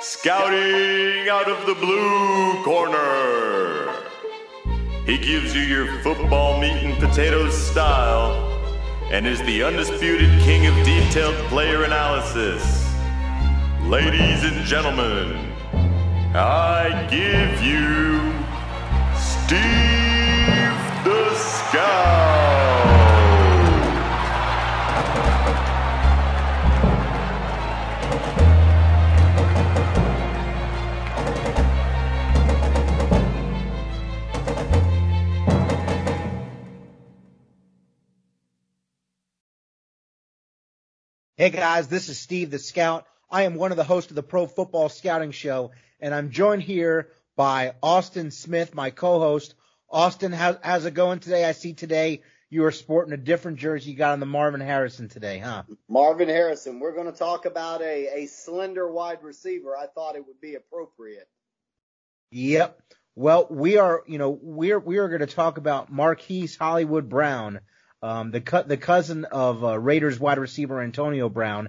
Scouting out of the blue corner. He gives you your football meat and potatoes style and is the undisputed king of detailed player analysis. Ladies and gentlemen, I give you Steve the Scout. Hey guys, this is Steve the Scout. I am one of the hosts of the Pro Football Scouting Show, and I'm joined here by Austin Smith, my co-host. Austin, how's it going today? I see today you are sporting a different jersey. You got on the Marvin Harrison today, huh? Marvin Harrison. We're going to talk about a slender wide receiver. I thought it would be appropriate. Yep. Well, we are going to talk about Marquise Hollywood Brown. The cousin of Raiders wide receiver Antonio Brown,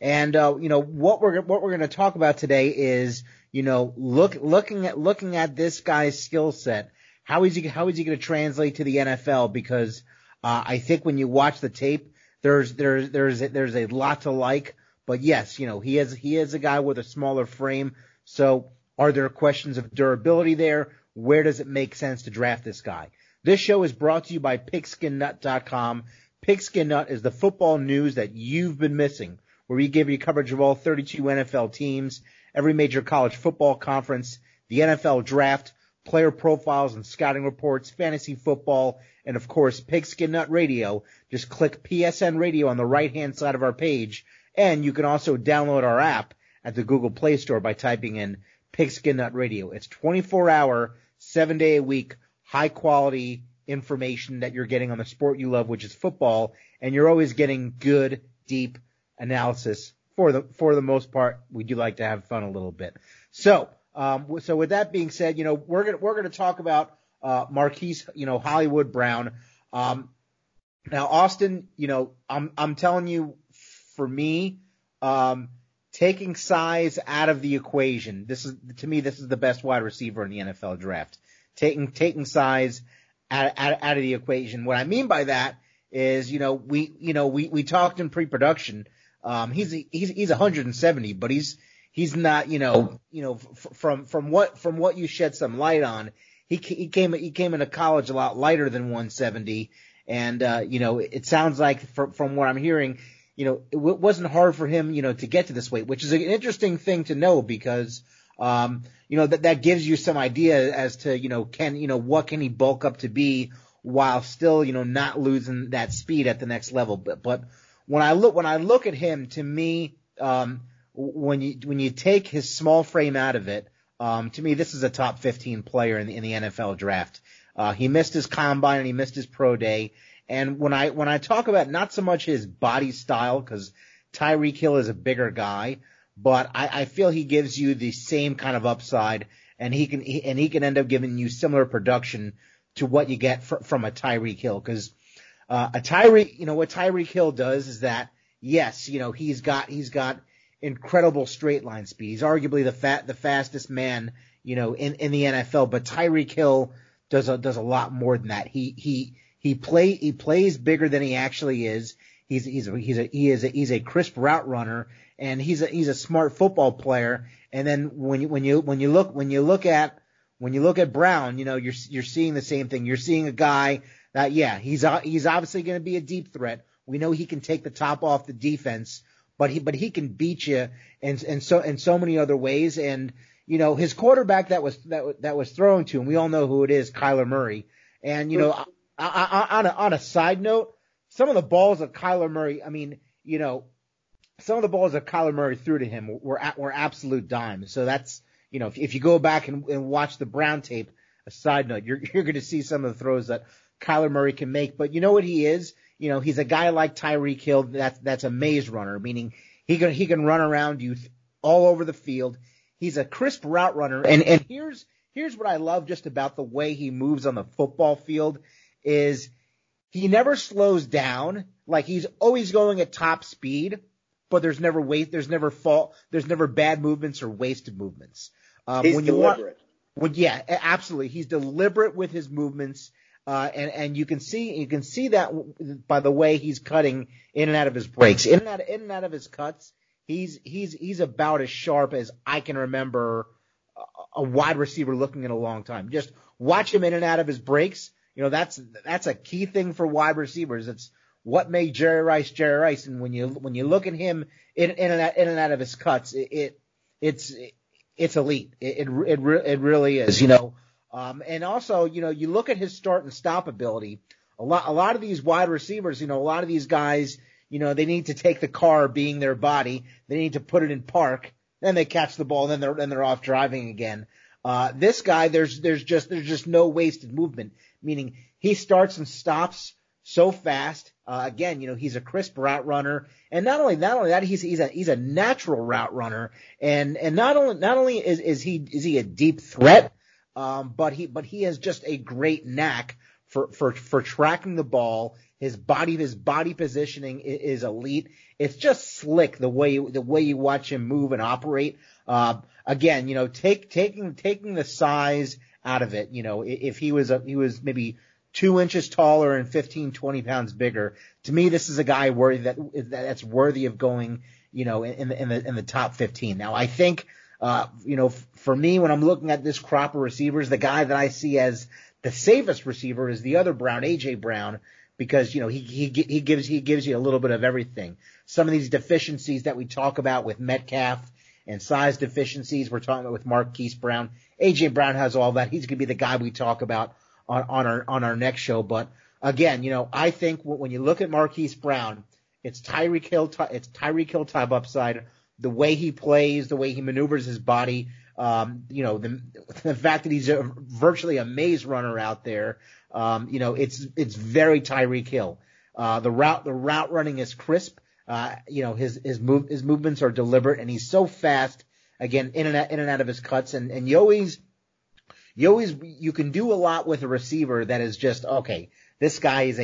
and what we're going to talk about today is looking at this guy's skill set. How is he going to translate to the NFL? Because I think when you watch the tape, there's a lot to like. But yes, he is a guy with a smaller frame. So are there questions of durability there? Where does it make sense to draft this guy? This show is brought to you by PigskinNut.com. Pigskin Nut is the football news that you've been missing, where we give you coverage of all 32 NFL teams, every major college football conference, the NFL draft, player profiles and scouting reports, fantasy football, and, of course, Pigskin Nut Radio. Just click PSN Radio on the right-hand side of our page, and you can also download our app at the Google Play Store by typing in Pigskin Nut Radio. It's 24-hour, 7-day-a-week, high-quality information that you're getting on the sport you love, which is football, and you're always getting good, deep analysis. For the most part, we do like to have fun a little bit. So with that being said, we're gonna talk about Marquise, Hollywood Brown. Now, Austin, I'm telling you, for me, taking size out of the equation, this is the best wide receiver in the NFL draft. Taking size out of the equation. What I mean by that is, we talked in pre-production. He's 170, but he's not, from what you shed some light on, he came into college a lot lighter than 170. And, it sounds like from what I'm hearing, it wasn't hard for him, to get to this weight, which is an interesting thing to know because, that gives you some idea as to, what can he bulk up to be while still, not losing that speed at the next level. But when I look at him, to me, when you take his small frame out of it, to me, this is a top 15 player in the NFL draft. He missed his combine and he missed his pro day. And when I talk about not so much his body style, cause Tyreek Hill is a bigger guy, but I feel he gives you the same kind of upside, and he can end up giving you similar production to what you get from a Tyreek Hill. Because what Tyreek Hill does is that, yes, he's got incredible straight line speed. He's arguably the fastest man, in the NFL. But Tyreek Hill does a lot more than that. He plays bigger than he actually is. He's a crisp route runner. And he's a smart football player. And then when you look at Brown, you're seeing the same thing. You're seeing a guy that, he's obviously going to be a deep threat. We know he can take the top off the defense, but he can beat you in so many other ways. And, his quarterback that was throwing to him, we all know who it is, Kyler Murray. And, on a side note, some of the balls of Kyler Murray, some of the balls that Kyler Murray threw to him were absolute dimes. So that's, if you go back and watch the Brown tape, a side note, you're going to see some of the throws that Kyler Murray can make. But you know what he is? He's a guy like Tyreek Hill that's a maze runner, meaning he can run around you all over the field. He's a crisp route runner. And here's what I love just about the way he moves on the football field is he never slows down. Like, he's always going at top speed. but there's never waste, there's never fault, there's never bad movements or wasted movements. He's when deliberate. Yeah, absolutely. He's deliberate with his movements, and you can see that by the way he's cutting in and out of his breaks, in and out of his cuts. He's about as sharp as I can remember a wide receiver looking in a long time. Just watch him in and out of his breaks. You know, that's a key thing for wide receivers. It's what made Jerry Rice Jerry Rice. And when you look at him in and out of his cuts, it's elite. It really is. You know, and also, you know, you look at his start and stop ability. A lot of these wide receivers, you know, a lot of these guys, you know, they need to take the car being their body. They need to put it in park. Then they catch the ball. Then they're off driving again. This guy, there's just no wasted movement. Meaning he starts and stops so fast. Again, you know, he's a crisp route runner, and not only that, he's a natural route runner, and not only is he a deep threat, but he has just a great knack for tracking the ball. His body positioning is elite. It's just slick the way you watch him move and operate. Again, you know, taking the size out of it. You know, if he was maybe 2 inches taller and 15, 20 pounds bigger, to me this is a guy worthy that's worthy of going, you know, in the top 15. Now I think, you know, for me when I'm looking at this crop of receivers, the guy that I see as the safest receiver is the other Brown, AJ Brown. Because, you know, he gives you a little bit of everything. Some of these deficiencies that we talk about with Metcalf and size deficiencies, we're talking about with Marquise Brown. AJ Brown has all that. He's going to be the guy we talk about on our next show. But again, you know, I think when you look at Marquise Brown, it's Tyreek Hill type upside. The way he plays, the way he maneuvers his body, you know, the fact that he's virtually a maze runner out there. You know, it's very Tyreek Hill. The route running is crisp. You know, his movements are deliberate, and he's so fast. Again, in and out of his cuts, and you can do a lot with a receiver that is just okay. This guy is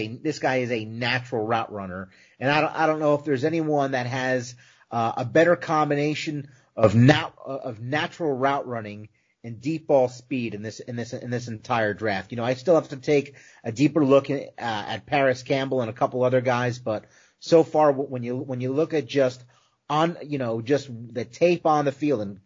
a natural route runner, and I don't know if there's anyone that has a better combination of natural route running and deep ball speed in this entire draft. You know, I still have to take a deeper look at Paris Campbell and a couple other guys, but so far when you look at just on, you know, just the tape on the field, and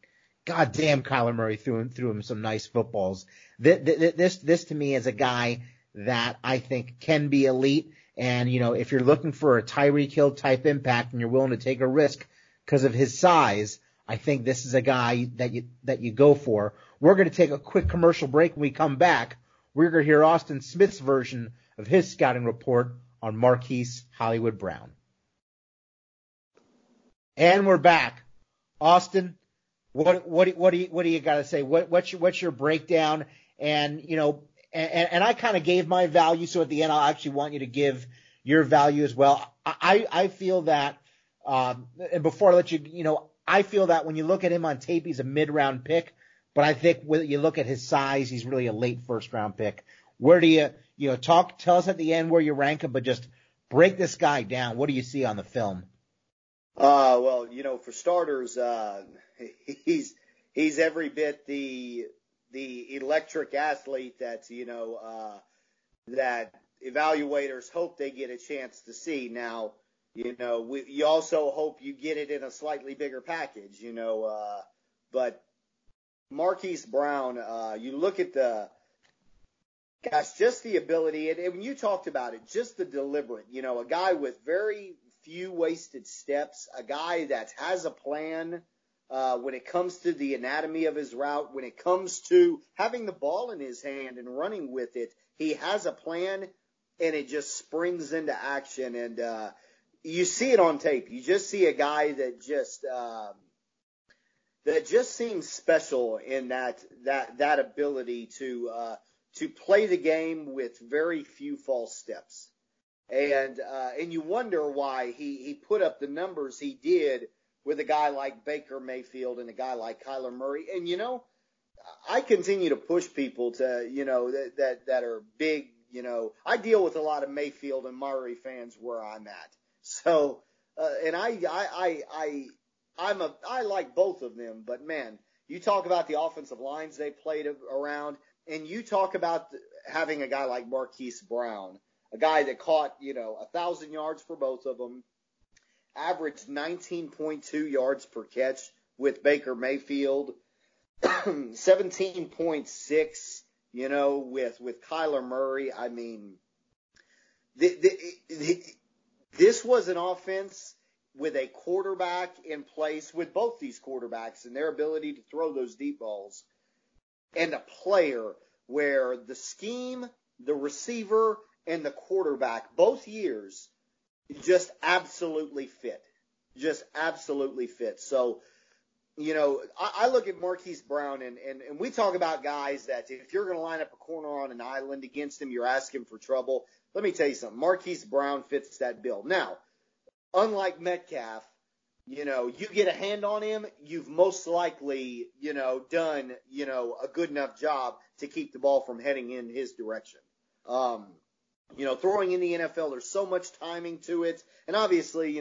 goddamn Kyler Murray threw him some nice footballs. This to me is a guy that I think can be elite. And you know, if you're looking for a Tyreek Hill type impact and you're willing to take a risk because of his size, I think this is a guy that you go for. We're going to take a quick commercial break. When we come back, we're going to hear Austin Smith's version of his scouting report on Marquise Hollywood Brown. And we're back. Austin, what do you got to say? What's your breakdown? And you know, and I kind of gave my value, so at the end I'll actually want you to give your value as well. I feel that, and before I let you, you know, I feel that when you look at him on tape, he's a mid-round pick, but I think when you look at his size, he's really a late first-round pick. Where do you, you know, tell us at the end where you rank him, but just break this guy down. What do you see on the film? Well, you know, for starters, he's every bit the electric athlete that's, you know, that evaluators hope they get a chance to see. Now, you know, you also hope you get it in a slightly bigger package, you know. But Marquise Brown, you look at just the ability, and when you talked about it, just the deliberate, you know, a guy with very few wasted steps, a guy that has a plan when it comes to the anatomy of his route, when it comes to having the ball in his hand and running with it, he has a plan, and it just springs into action, and you see it on tape. You just see a guy that just seems special in that ability to play the game with very few false steps, and you wonder why he put up the numbers he did with a guy like Baker Mayfield and a guy like Kyler Murray. And you know, I continue to push people to, you know, that are big. You know, I deal with a lot of Mayfield and Murray fans where I'm at. So And I like both of them, but man, you talk about the offensive lines they played around, and you talk about having a guy like Marquise Brown, a guy that caught, 1,000 yards for both of them, averaged 19.2 yards per catch with Baker Mayfield, 17.6, with Kyler Murray. I mean, this was an offense with a quarterback in place, with both these quarterbacks and their ability to throw those deep balls, and a player where the scheme, the receiver, and the quarterback both years just absolutely fit. Just absolutely fit. So, I look at Marquise Brown, and we talk about guys that if you're going to line up a corner on an island against him, you're asking for trouble. Let me tell you something. Marquise Brown fits that bill. Now, unlike Metcalf, you get a hand on him, you've most likely, done, a good enough job to keep the ball from heading in his direction. Throwing in the NFL, there's so much timing to it. And obviously,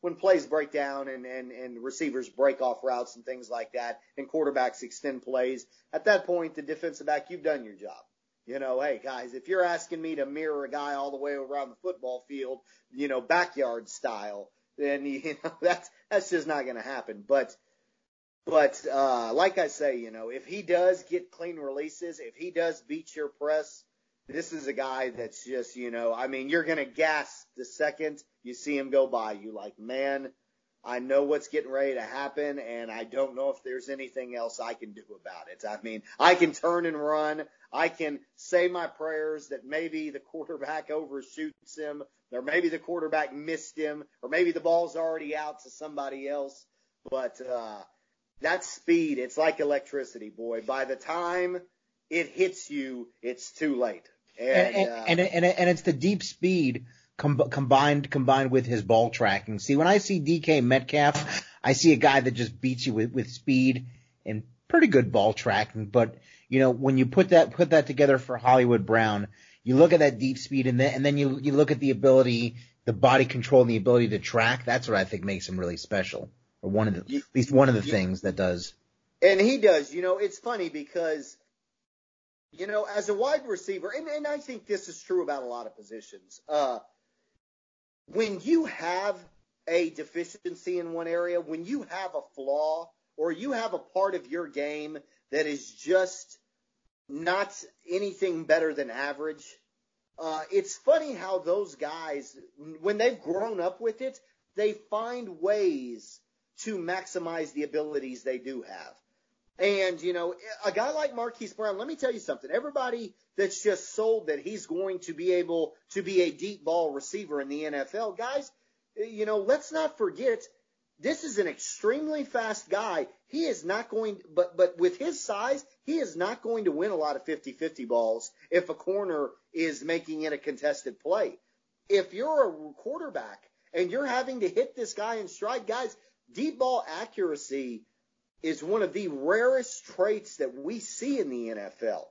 when plays break down and receivers break off routes and things like that, and quarterbacks extend plays, at that point, the defensive back, you've done your job. Hey, guys, if you're asking me to mirror a guy all the way around the football field, backyard style, then, that's just not going to happen. But like I say, if he does get clean releases, if he does beat your press, this is a guy that's just, you're going to gasp the second you see him go by. You like, man, I know what's getting ready to happen, and I don't know if there's anything else I can do about it. I mean, I can turn and run. I can say my prayers that maybe the quarterback overshoots him, or maybe the quarterback missed him, or maybe the ball's already out to somebody else. But that speed, it's like electricity, boy. By the time it hits you, it's too late. And it's the deep speed combined with his ball tracking. See, when I see DK Metcalf, I see a guy that just beats you with speed and pretty good ball tracking. But when you put that together for Hollywood Brown, you look at that deep speed, and then you look at the ability, the body control, and the ability to track. That's what I think makes him really special, or at least one of the things that does. And he does. It's funny because as a wide receiver, and I think this is true about a lot of positions. When you have a deficiency in one area, when you have a flaw, or you have a part of your game that is just not anything better than average, it's funny how those guys, when they've grown up with it, they find ways to maximize the abilities they do have. And, a guy like Marquise Brown, let me tell you something. Everybody that's just sold that he's going to be able to be a deep ball receiver in the NFL, guys, let's not forget, this is an extremely fast guy. He is not going – but with his size, he is not going to win a lot of 50-50 balls if a corner is making it a contested play. If you're a quarterback and you're having to hit this guy in stride, guys, deep ball accuracy – is one of the rarest traits that we see in the NFL.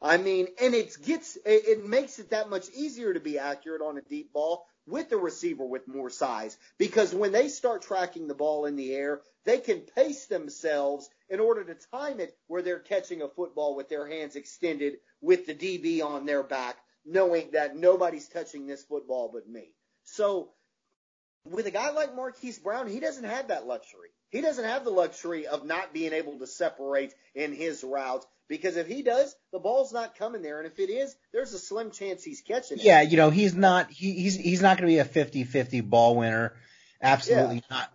I mean, and it makes it that much easier to be accurate on a deep ball with a receiver with more size, because when they start tracking the ball in the air, they can pace themselves in order to time it where they're catching a football with their hands extended with the DB on their back, knowing that nobody's touching this football but me. So with a guy like Marquise Brown, he doesn't have that luxury. He doesn't have the luxury of not being able to separate in his route, because if he does, the ball's not coming there, and if it is, there's a slim chance he's catching it. Yeah, he's not going to be a 50-50 ball winner. Absolutely not.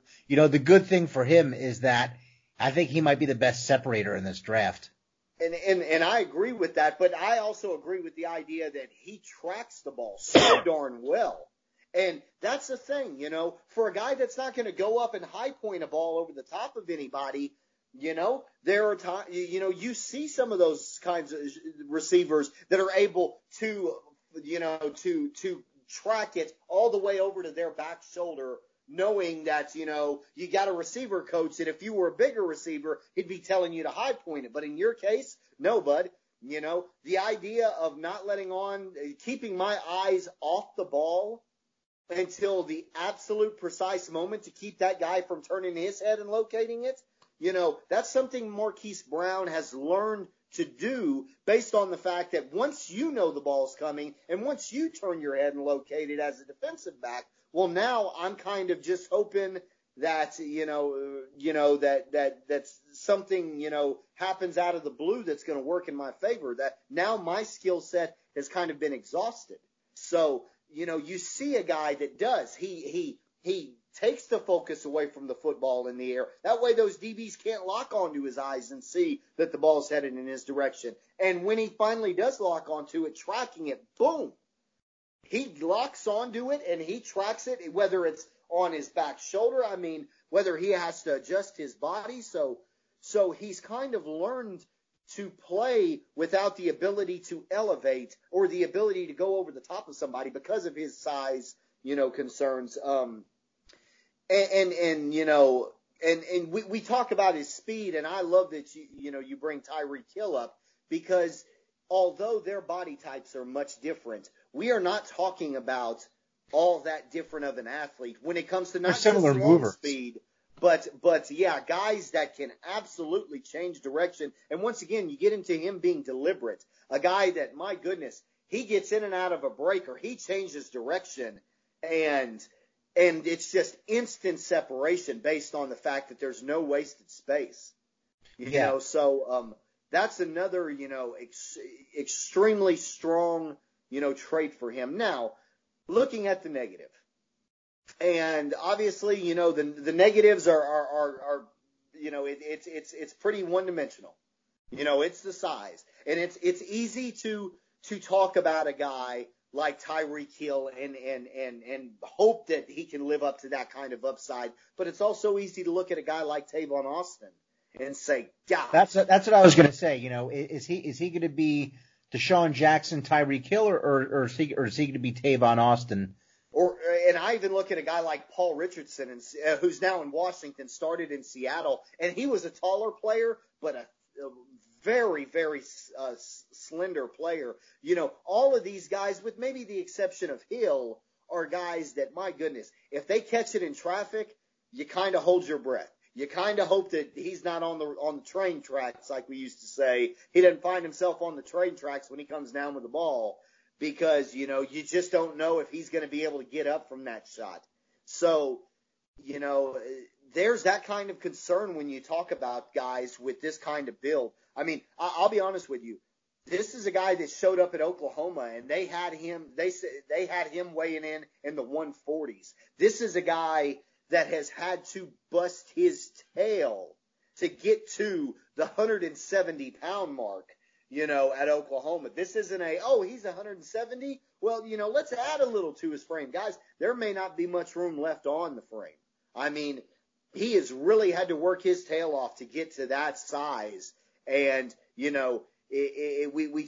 The good thing for him is that I think he might be the best separator in this draft. And I agree with that, but I also agree with the idea that he tracks the ball so darn well. And that's the thing, for a guy that's not going to go up and high point a ball over the top of anybody, there are times, you see some of those kinds of receivers that are able to, to track it all the way over to their back shoulder, knowing that, you got a receiver coach that if you were a bigger receiver, he'd be telling you to high point it. But in your case, no, bud. The idea of not letting on, keeping my eyes off the ball until the absolute precise moment to keep that guy from turning his head and locating it. You know, that's something Marquise Brown has learned to do based on the fact that once you know the ball's coming and once you turn your head and locate it as a defensive back, well, now I'm kind of just hoping that, that's something, happens out of the blue that's going to work in my favor. That now my skill set has kind of been exhausted. So, you see a guy that does. He takes the focus away from the football in the air. That way those DBs can't lock onto his eyes and see that the ball's headed in his direction. And when he finally does lock onto it, tracking it, boom, he locks onto it and he tracks it, whether it's on his back shoulder, whether he has to adjust his body. So he's kind of learned to play without the ability to elevate or the ability to go over the top of somebody because of his size, concerns. We talk about his speed, and I love that you bring Tyreek Hill up, because although their body types are much different, we are not talking about all that different of an athlete when it comes to not just long speed, but yeah, guys that can absolutely change direction. And once again, you get into him being deliberate, a guy that, my goodness, he gets in and out of a break or he changes direction, and it's just instant separation based on the fact that there's no wasted space. That's another, extremely strong, trait for him. Now, looking at the negative, and obviously, the negatives are it's pretty one-dimensional. It's the size, and it's easy to talk about a guy like Tyreek Hill and hope that he can live up to that kind of upside. But it's also easy to look at a guy like Tavon Austin and say, God. That's what I was going to say. Is he going to be Deshaun Jackson, Tyreek Hill, or is he going to be Tavon Austin? And I even look at a guy like Paul Richardson, who's now in Washington, started in Seattle, and he was a taller player, but a very, very slender player. All of these guys, with maybe the exception of Hill, are guys that, my goodness, if they catch it in traffic, you kind of hold your breath. You kind of hope that he's not on the train tracks, like we used to say. He doesn't find himself on the train tracks when he comes down with the ball, because, you just don't know if he's going to be able to get up from that shot. So, there's that kind of concern when you talk about guys with this kind of build. I'll be honest with you. This is a guy that showed up at Oklahoma, and they had him weighing in the 140s. This is a guy that has had to bust his tail to get to the 170-pound mark, at Oklahoma. This isn't he's 170? Well, let's add a little to his frame. Guys, there may not be much room left on the frame. He has really had to work his tail off to get to that size. And, we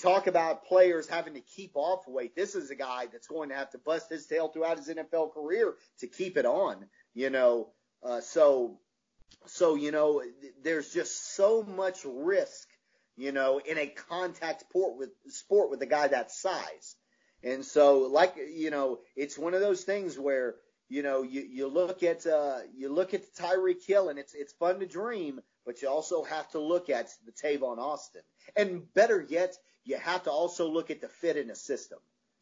talk about players having to keep off weight. This is a guy that's going to have to bust his tail throughout his NFL career to keep it on. There's just so much risk, in a contact sport with a guy that size. And so, it's one of those things where, you look at Tyreek Hill, and it's fun to dream, but you also have to look at the Tavon Austin. And better yet, you have to also look at the fit in a system.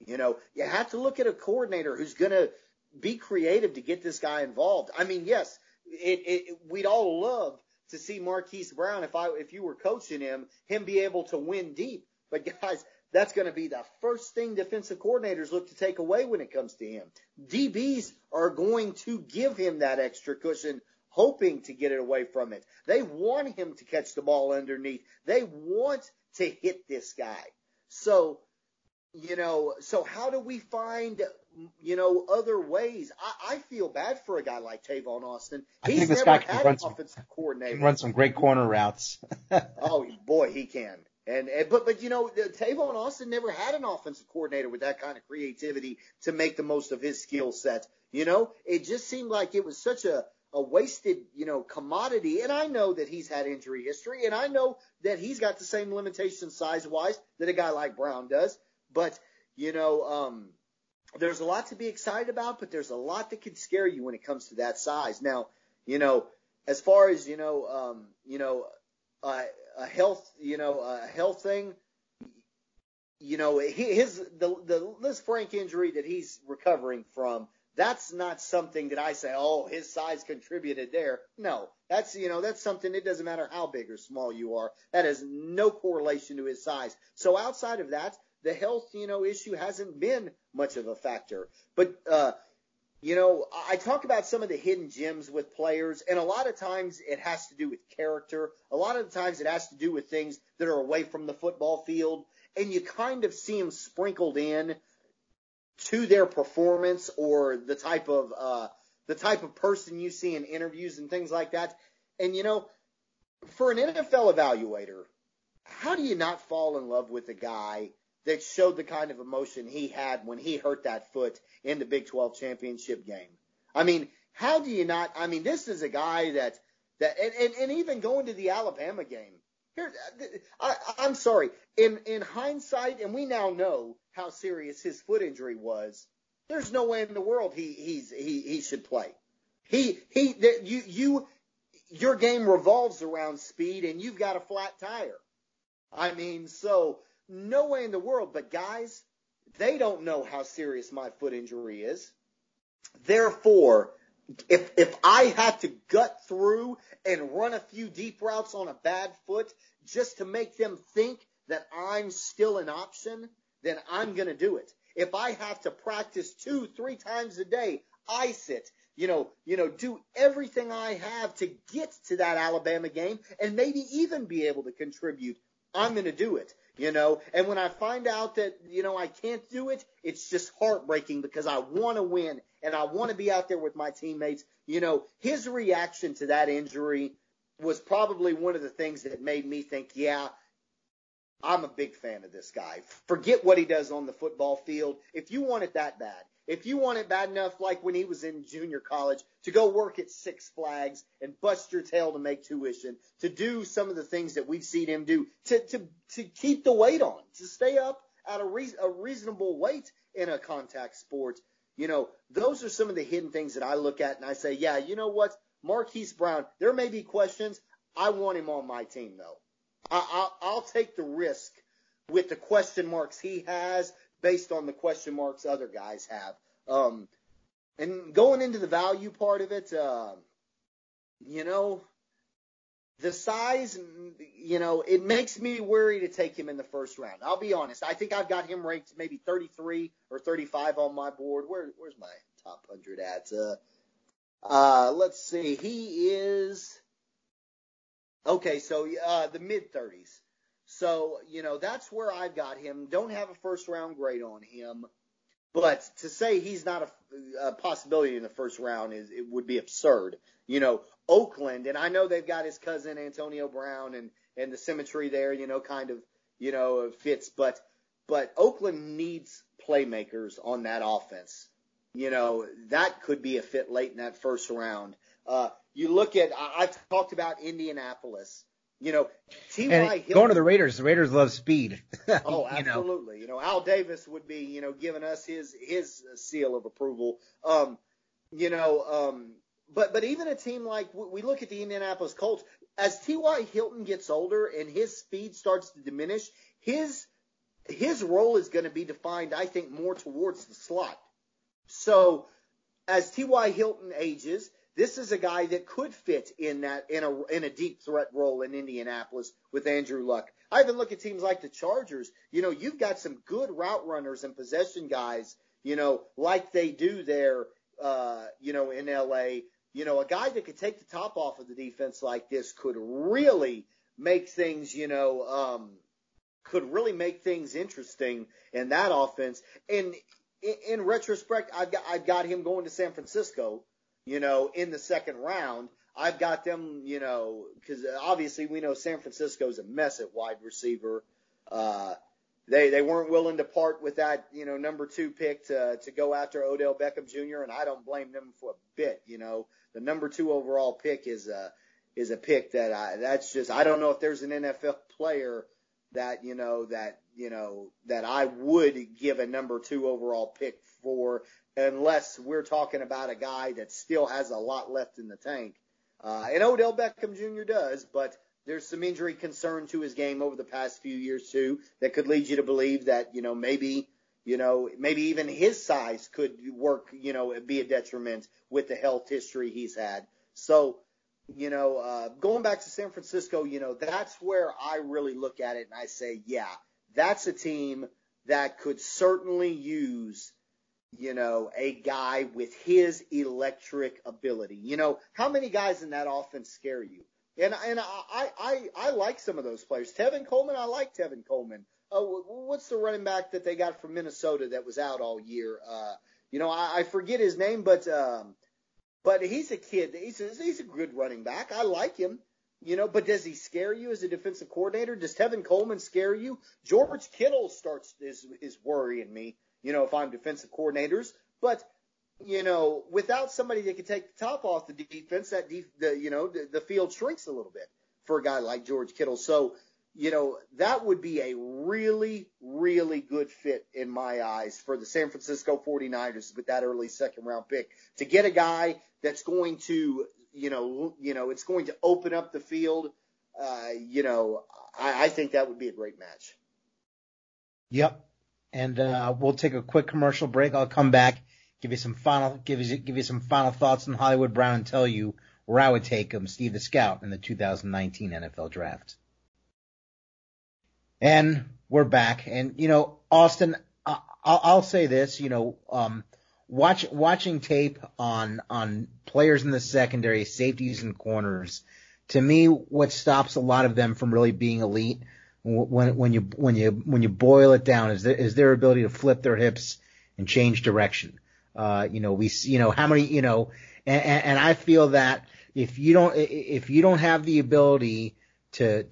You have to look at a coordinator who's going to be creative to get this guy involved. Yes, we'd all love to see Marquise Brown, if you were coaching him be able to win deep. But guys, that's going to be the first thing defensive coordinators look to take away when it comes to him. DBs are going to give him that extra cushion, hoping to get it away from it. They want him to catch the ball underneath. They want to hit this guy. So how do we find, other ways? I feel bad for a guy like Tavon Austin. He's never had an offensive coordinator. He can run some great corner routes. Oh, boy, he can. But Tavon Austin never had an offensive coordinator with that kind of creativity to make the most of his skill set. It just seemed like it was such a wasted, commodity. And I know that he's had injury history, and I know that he's got the same limitation size-wise that a guy like Brown does. But, there's a lot to be excited about, but there's a lot that can scare you when it comes to that size. Now, you know, as far as, a health thing, you know, this Frank injury that he's recovering from, that's not something that I say, oh, his size contributed there. No, that's something, it doesn't matter how big or small you are. That has no correlation to his size. So outside of that, the health, issue hasn't been much of a factor. But, I talk about some of the hidden gems with players, and a lot of times it has to do with character. A lot of the times it has to do with things that are away from the football field, and you kind of see them sprinkled in to their performance or the type of person you see in interviews and things like that. And, for an NFL evaluator, how do you not fall in love with a guy that showed the kind of emotion he had when he hurt that foot in the Big 12 championship game? I mean, how do you not? I mean, this is a guy that and even going to the Alabama game. Here, I'm sorry. In hindsight, and we now know how serious his foot injury was, there's no way in the world he should play. Your game revolves around speed, and you've got a flat tire. I mean, so no way in the world. But guys, they don't know how serious my foot injury is. Therefore, if I had to gut through and run a few deep routes on a bad foot just to make them think that I'm still an option, then I'm going to do it. If I have to practice 2-3 times a day, ice it, do everything I have to get to that Alabama game and maybe even be able to contribute, I'm going to do it, And when I find out that, I can't do it, it's just heartbreaking because I want to win and I want to be out there with my teammates. His reaction to that injury was probably one of the things that made me think, yeah, I'm a big fan of this guy. Forget what he does on the football field. If you want it that bad, if you want it bad enough, like when he was in junior college, to go work at Six Flags and bust your tail to make tuition, to do some of the things that we've seen him do, to keep the weight on, to stay up at a reasonable weight in a contact sport, those are some of the hidden things that I look at and I say, yeah, you know what, Marquise Brown, there may be questions. I want him on my team, though. I'll take the risk with the question marks he has based on the question marks other guys have. And going into the value part of it, the size, it makes me wary to take him in the first round. I'll be honest. I think I've got him ranked maybe 33 or 35 on my board. Where's my top 100 at? Let's see. He is – okay, so the mid-30s. So, that's where I've got him. Don't have a first-round grade on him. But to say he's not a possibility in the first round would be absurd. Oakland, and I know they've got his cousin Antonio Brown, and the symmetry there, fits. But Oakland needs playmakers on that offense. That could be a fit late in that first round. I've talked about Indianapolis. T.Y. Hill. Going to the Raiders. The Raiders love speed. Oh, absolutely. Al Davis would be, giving us his seal of approval. But even a team like we look at the Indianapolis Colts, as T.Y. Hilton gets older and his speed starts to diminish, his role is going to be defined, I think, more towards the slot. So as T.Y. Hilton ages, this is a guy that could fit in that in a deep threat role in Indianapolis with Andrew Luck. I even look at teams like the Chargers. You've got some good route runners and possession guys, like they do there, in L.A. A guy that could take the top off of the defense like this could really make things, interesting in that offense. And in retrospect, I've got him going to San Francisco. In the second round, I've got them, because obviously we know San Francisco's a mess at wide receiver. They weren't willing to part with that, number 2 pick to go after Odell Beckham Jr., and I don't blame them for a bit. The number 2 overall pick is a pick that's just, I don't know if there's an NFL player that you know, that I would give a number 2 overall pick for, unless we're talking about a guy that still has a lot left in the tank. And Odell Beckham Jr. does, but there's some injury concern to his game over the past few years, too, that could lead you to believe that, maybe even his size could work, be a detriment with the health history he's had. So, going back to San Francisco, that's where I really look at it and I say, yeah, that's a team that could certainly use, a guy with his electric ability. How many guys in that offense scare you? And I like some of those players. Tevin Coleman, I like Tevin Coleman. What's the running back that they got from Minnesota that was out all year? I forget his name, but he's a kid. He's a good running back. I like him. But does he scare you as a defensive coordinator? Does Tevin Coleman scare you? George Kittle is worrying me, if I'm defensive coordinators. But without somebody that can take the top off the defense, the field shrinks a little bit for a guy like George Kittle. So, that would be a really, really good fit in my eyes for the San Francisco 49ers with that early second-round pick to get a guy that's going to, it's going to open up the field. I think that would be a great match. Yep. And we'll take a quick commercial break. I'll come back. Give you some final thoughts on Hollywood Brown and tell you where I would take him, Steve the Scout, in the 2019 NFL Draft. And we're back. And Austin, I'll say this: watching tape on players in the secondary, safeties and corners, to me, what stops a lot of them from really being elite when you boil it down is their ability to flip their hips and change direction. And I feel that if you don't have the ability to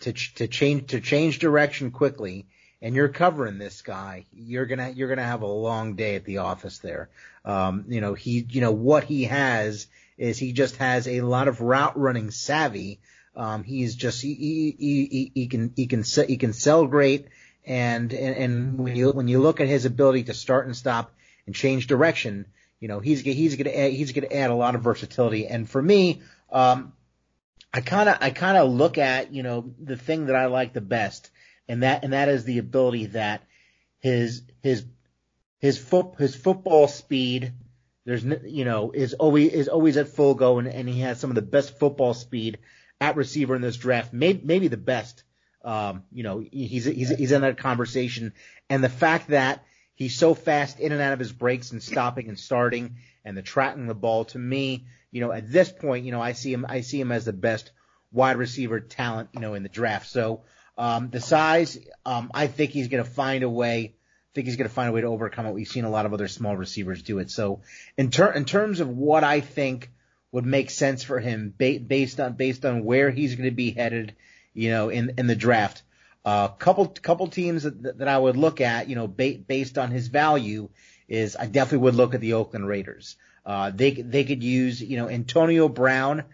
change direction quickly and you're covering this guy, you're going to have a long day at the office there. What he has is he just has a lot of route running savvy. He can sell great. And when you look at his ability to start and stop and change direction, he's gonna add a lot of versatility. And for me, I kind of look at the thing that I like the best, and that is the ability that his football speed is always at full go, and he has some of the best football speed at receiver in this draft, maybe the best. He's in that conversation, and the fact that he's so fast in and out of his breaks and stopping and starting and the tracking the ball, to me, at this point, I see him as the best wide receiver talent, in the draft. So, the size, I think he's going to find a way. I think he's going to find a way to overcome it. We've seen a lot of other small receivers do it. So in terms of what I think would make sense for him based on where he's going to be headed, in the draft. Couple teams that I would look at, based on his value, is I definitely would look at the Oakland Raiders. They could use, Antonio Brown,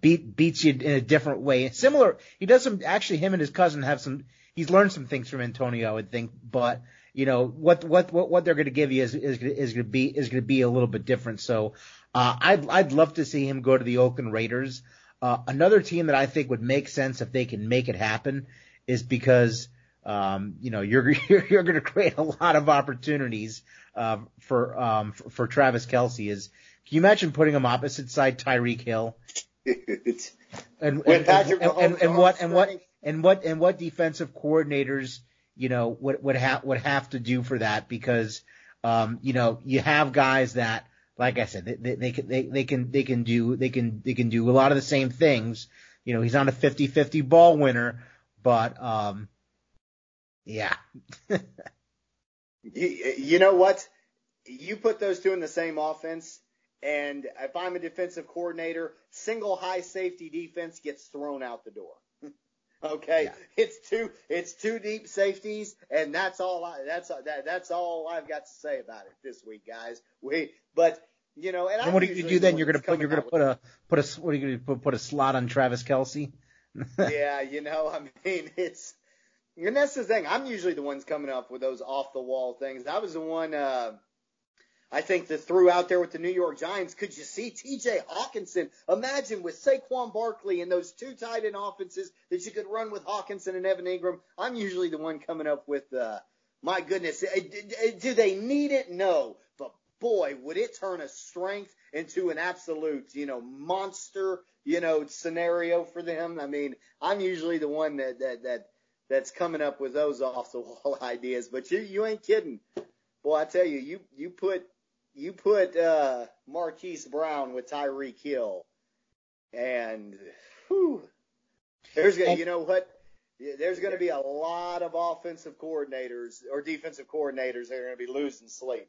beats you in a different way. Similar, he does some, actually him and his cousin he's learned some things from Antonio, I would think, but what they're going to give you is going to be a little bit different. So, I'd love to see him go to the Oakland Raiders. Another team that I think would make sense if they can make it happen is because you're going to create a lot of opportunities for Travis Kelce. Can you imagine putting him opposite side Tyreek Hill? And what defensive coordinators would have to do for that? Because you have guys that, like I said, they can do a lot of the same things. He's not a 50-50 ball winner. But, yeah. you know what? You put those two in the same offense, and if I'm a defensive coordinator, single high safety defense gets thrown out the door. Okay, yeah. It's two deep safeties, and that's all I've got to say about it this week, guys. And what do you do then? You're going to put a slot on Travis Kelce? Yeah, I mean, it's And that's the thing. I'm usually the ones coming up with those off-the-wall things. I was the one, I think, that threw out there with the New York Giants. Could you see T.J. Hawkinson? Imagine with Saquon Barkley and those two tight end offenses that you could run with Hawkinson and Evan Engram. I'm usually the one coming up with, my goodness, do they need it? No. But, boy, would it turn a strength into an absolute, monster, scenario for them. I mean, I'm usually the one that's coming up with those off-the-wall ideas. But you ain't kidding. Boy, I tell you, you put Marquise Brown with Tyreek Hill, and whew, there's going to be a lot of offensive coordinators or defensive coordinators that are going to be losing sleep.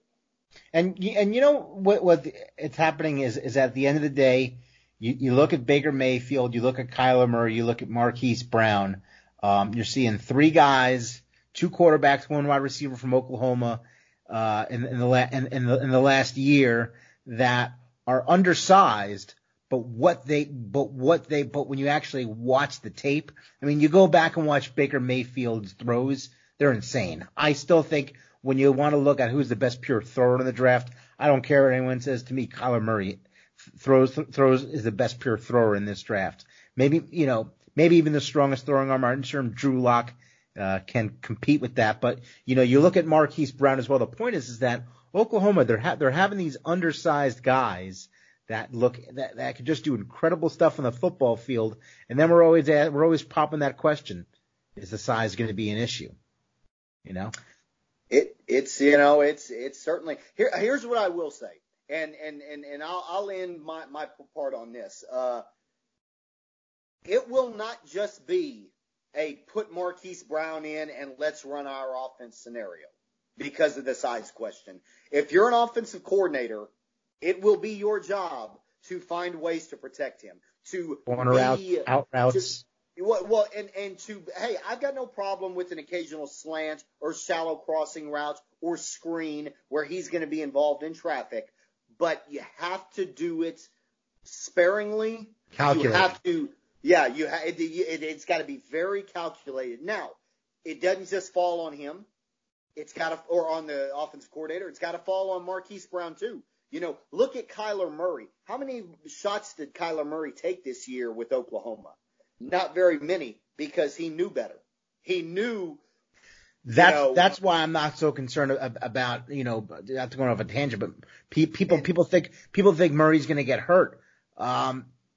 And what it's happening is at the end of the day, you look at Baker Mayfield, you look at Kyler Murray, you look at Marquise Brown. You're seeing three guys, two quarterbacks, one wide receiver from Oklahoma, in the last year that are undersized, but when you actually watch the tape, I mean, you go back and watch Baker Mayfield's throws, they're insane. I still think when you want to look at who's the best pure thrower in the draft, I don't care what anyone says to me, Kyler Murray throws is the best pure thrower in this draft. Maybe even the strongest throwing arm. Martin Stern, Drew Locke can compete with that. But, you look at Marquise Brown as well. The point is that Oklahoma, they're having these undersized guys that can just do incredible stuff on the football field. And then we're always popping that question. Is the size going to be an issue? It's certainly here's what I will say. And I'll end my part on this. It will not just be a put Marquise Brown in and let's run our offense scenario because of the size question. If you're an offensive coordinator, it will be your job to find ways to protect him, to corner out routes. Hey, I've got no problem with an occasional slant or shallow crossing route or screen where he's going to be involved in traffic, but you have to do it sparingly. Calculated. You have to. Yeah, it's got to be very calculated. Now, it doesn't just fall on him. It's got to, or on the offensive coordinator. It's got to fall on Marquise Brown too. Look at Kyler Murray. How many shots did Kyler Murray take this year with Oklahoma? Not very many because he knew better. He knew. That's why I'm not so concerned about not to go off a tangent, but people think Murray's going to get hurt.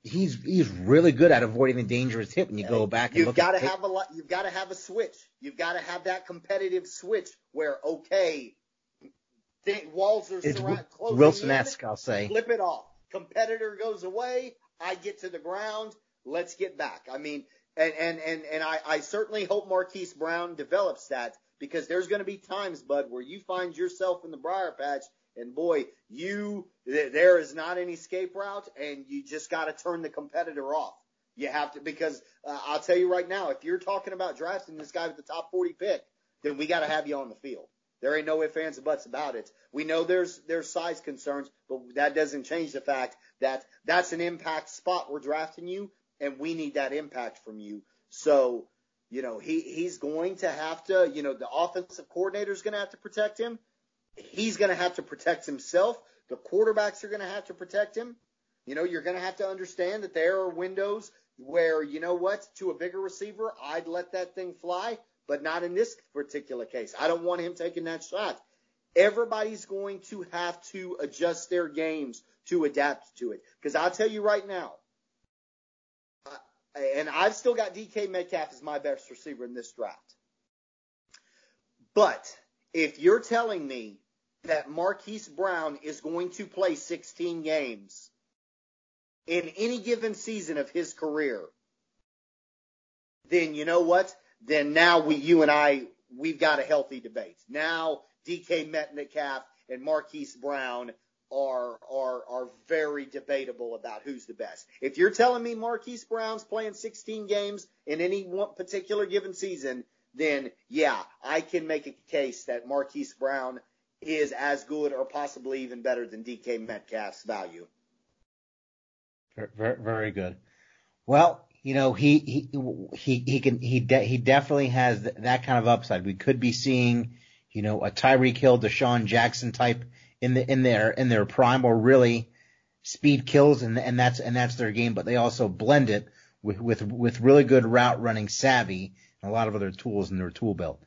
He's really good at avoiding the dangerous hit when you go back and look at it. You've got to have a switch. You've got to have that competitive switch where, walls are closing. Wilson-esque, I'll say. Flip it off. Competitor goes away. I get to the ground. Let's get back. I mean, and I certainly hope Marquise Brown develops that because there's going to be times, bud, where you find yourself in the briar patch. And boy, there is not an escape route, and you just got to turn the competitor off. You have to, because I'll tell you right now, if you're talking about drafting this guy with the top 40 pick, then we got to have you on the field. There ain't no ifs, ands, and buts about it. We know there's size concerns, but that doesn't change the fact that that's an impact spot we're drafting you, and we need that impact from you. So, he's going to have to, the offensive coordinator is going to have to protect him. He's going to have to protect himself. The quarterbacks are going to have to protect him. You're going to have to understand that there are windows where, to a bigger receiver, I'd let that thing fly, but not in this particular case. I don't want him taking that shot. Everybody's going to have to adjust their games to adapt to it. Because I'll tell you right now, and I've still got DK Metcalf as my best receiver in this draft. But if you're telling me that Marquise Brown is going to play 16 games in any given season of his career, then you know what? Then now we've got a healthy debate. Now DK Metcalf and Marquise Brown are very debatable about who's the best. If you're telling me Marquise Brown's playing 16 games in any one particular given season, then, yeah, I can make a case that Marquise Brown is as good or possibly even better than DK Metcalf's value. Very, very good. Well, you know, he definitely has that kind of upside. We could be seeing, you know, a Tyreek Hill, Deshaun Jackson type in their prime, or really speed kills, and that's their game, but they also blend it with really good route running savvy and a lot of other tools in their tool belt.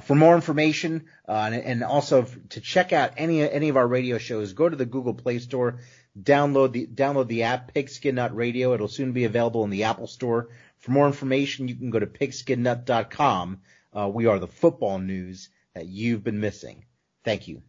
For more information, and also to check out any of our radio shows, go to the Google Play Store, download the app Pigskin Nut Radio. It'll soon be available in the Apple Store. For more information, you can go to pigskinnut.com. We are the football news that you've been missing. Thank you.